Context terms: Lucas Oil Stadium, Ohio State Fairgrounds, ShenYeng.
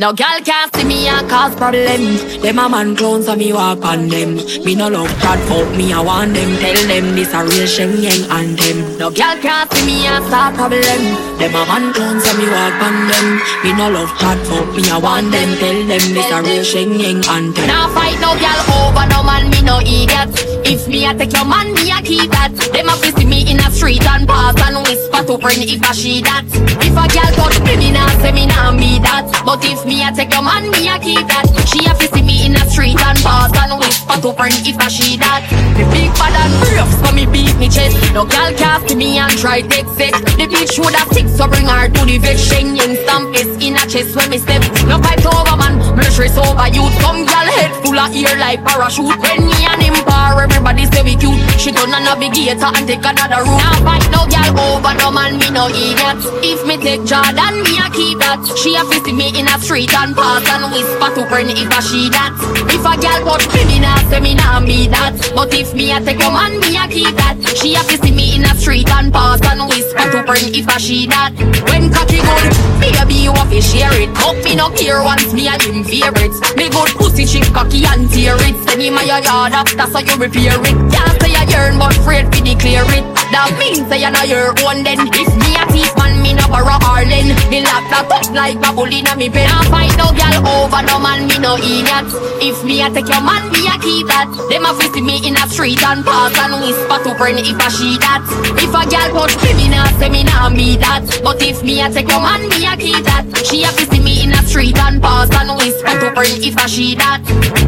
No girl can't see me and cause problems. Them a man clowns so me walk on them. Me no love that fuck me, I want them. Tell them this a real ShenYeng and them. No girl can't see me and start problem. Them a man clowns so me walk on them. Me no love that fuck me, I want them. Tell them this a real ShenYeng and them. Now fight no girl over no man, me no idiot. If me a take your man, me a keep that. Them a see me in a street and pass and whisper to friend if a she that. If a girl touch me, now say me nah me that. But if me a take your man, me a keep that. She a see me in a street and pass and whisper to friend if a she that. The big bad and rough, so me beat me chest. No girl cast me and try take sex. The bitch would have stick, so bring her to the vex. ShenYeng stamp is in a chest when me step. No fight over man, me stress over you. Some girl head full of ear like parachute. When me and him par, everybody say we cute. She turn a navigator and take another route. Now fight no girl over no man, me no idiot. If me take Jordan, me a keep that. She a visit me in a street and pass and whisper to friend if a she that. If a girl watch me, now say me nah be that. But if me a take your man, me a keep that. She a visit me in a street and pass and whisper to friend if a she that. When cocky good, baby you a fi share it. But me no care once me a him favorite. Me good pussy chick cocky and tear it. Send him a your yard after so you repair it. Can't say a yearn but afraid fi declare it. That means say you know your own then. If me a thief man, me no borrow Arlen. Me lock that up like bubble in a me bed. I fight no girl over no man, me no idiot. If me a take your man, me a keep that. Them a visit me in a street and pass and whisper to friend if a she that. If a girl touch me, now say me nah me that. But if me a take your man, me a keep that. She a visit me in a street and pass and whisper to friend if a she that.